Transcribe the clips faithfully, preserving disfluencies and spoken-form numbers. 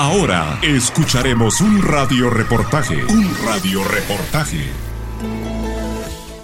Ahora escucharemos un radioreportaje. Un radioreportaje.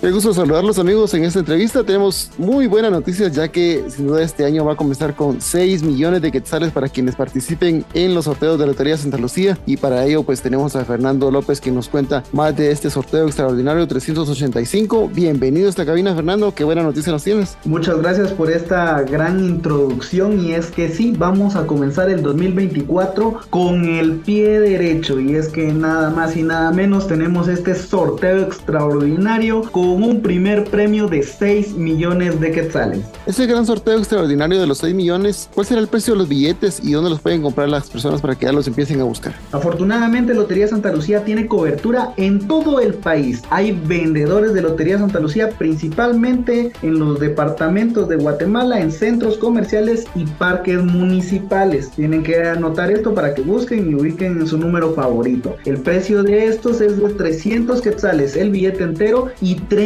Me gusta saludarlos, amigos. En esta entrevista tenemos muy buenas noticias, ya que sin duda este año va a comenzar con seis millones de quetzales para quienes participen en los sorteos de la Lotería Santa Lucía, y para ello pues tenemos a Fernando López, que nos cuenta más de este sorteo extraordinario trescientos ochenta y cinco. Bienvenido a esta cabina, Fernando. Qué buena noticia nos tienes. Muchas gracias por esta gran introducción, y es que sí, vamos a comenzar el dos mil veinticuatro con el pie derecho, y es que nada más y nada menos tenemos este sorteo extraordinario con un primer premio de seis millones de quetzales. Ese gran sorteo extraordinario de los seis millones, ¿cuál será el precio de los billetes y dónde los pueden comprar las personas para que ya los empiecen a buscar? Afortunadamente, Lotería Santa Lucía tiene cobertura en todo el país. Hay vendedores de Lotería Santa Lucía principalmente en los departamentos de Guatemala, en centros comerciales y parques municipales. Tienen que anotar esto para que busquen y ubiquen en su número favorito. El precio de estos es de trescientos quetzales el billete entero y treinta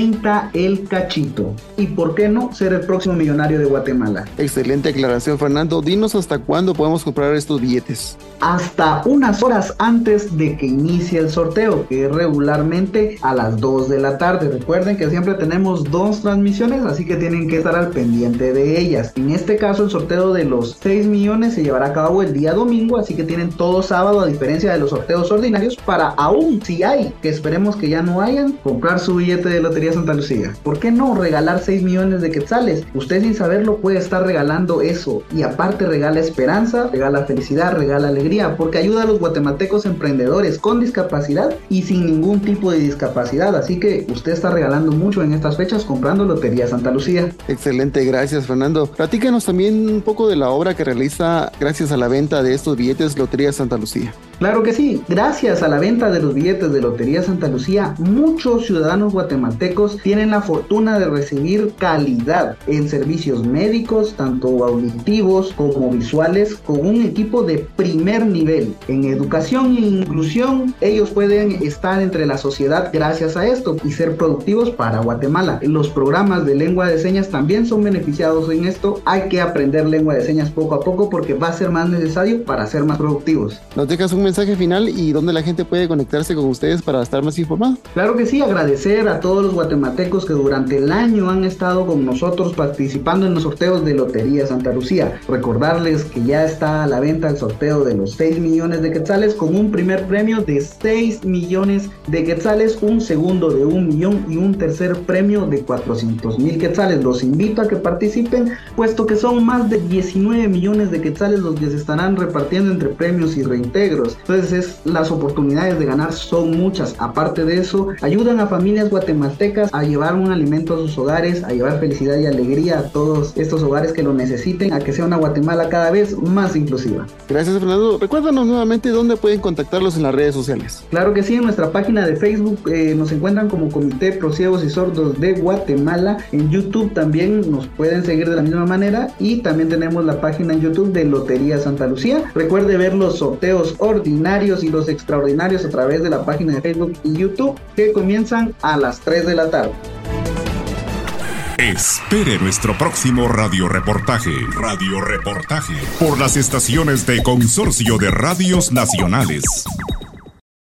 el cachito. Y por qué no ser el próximo millonario de Guatemala. Excelente aclaración, Fernando. Dinos hasta cuándo podemos comprar estos billetes. Hasta unas horas antes de que inicie el sorteo, que es regularmente a las dos de la tarde. Recuerden que siempre tenemos dos transmisiones, así que tienen que estar al pendiente de ellas. En este caso, el sorteo de los seis millones se llevará a cabo el día domingo, así que tienen todo sábado, a diferencia de los sorteos ordinarios, para aún si hay, que esperemos que ya no hayan, comprar su billete de Lotería Santa Lucía. ¿Por qué no regalar seis millones de quetzales? Usted sin saberlo puede estar regalando eso, y aparte regala esperanza, regala felicidad, regala alegría, porque ayuda a los guatemaltecos emprendedores con discapacidad y sin ningún tipo de discapacidad, así que usted está regalando mucho en estas fechas comprando Lotería Santa Lucía. Excelente, gracias, Fernando. Platícanos también un poco de la obra que realiza gracias a la venta de estos billetes Lotería Santa Lucía. Claro que sí, gracias a la venta de los billetes de Lotería Santa Lucía, muchos ciudadanos guatemaltecos tienen la fortuna de recibir calidad en servicios médicos, tanto auditivos como visuales, con un equipo de primer nivel. En educación e inclusión, ellos pueden estar entre la sociedad gracias a esto y ser productivos para Guatemala. Los programas de lengua de señas también son beneficiados en esto. Hay que aprender lengua de señas poco a poco porque va a ser más necesario para ser más productivos. Nos dejas un mensaje final y donde la gente puede conectarse con ustedes para estar más informada. Claro que sí, agradecer a todos los guatemaltecos que durante el año han estado con nosotros participando en los sorteos de Lotería Santa Lucía. Recordarles que ya está a la venta el sorteo de los seis millones de quetzales con un primer premio de seis millones de quetzales, un segundo de un millón y un tercer premio de cuatrocientos mil quetzales. Los invito a que participen, puesto que son más de diecinueve millones de quetzales los que se estarán repartiendo entre premios y reintegros. Entonces es, las oportunidades de ganar son muchas. Aparte de eso, ayudan a familias guatemaltecas a llevar un alimento a sus hogares, a llevar felicidad y alegría a todos estos hogares que lo necesiten, a que sea una Guatemala cada vez más inclusiva. Gracias, Fernando. Recuérdanos nuevamente dónde pueden contactarlos en las redes sociales. Claro que sí, en nuestra página de Facebook eh, nos encuentran como Comité Prociegos y Sordos de Guatemala. En YouTube también nos pueden seguir de la misma manera, y también tenemos la página en YouTube de Lotería Santa Lucía. Recuerde ver los sorteos ordinarios y los extraordinarios a través de la página de Facebook y YouTube, que comienzan a las tres de la tarde. Espere nuestro próximo radioreportaje. Radioreportaje por las estaciones de Consorcio de Radios Nacionales.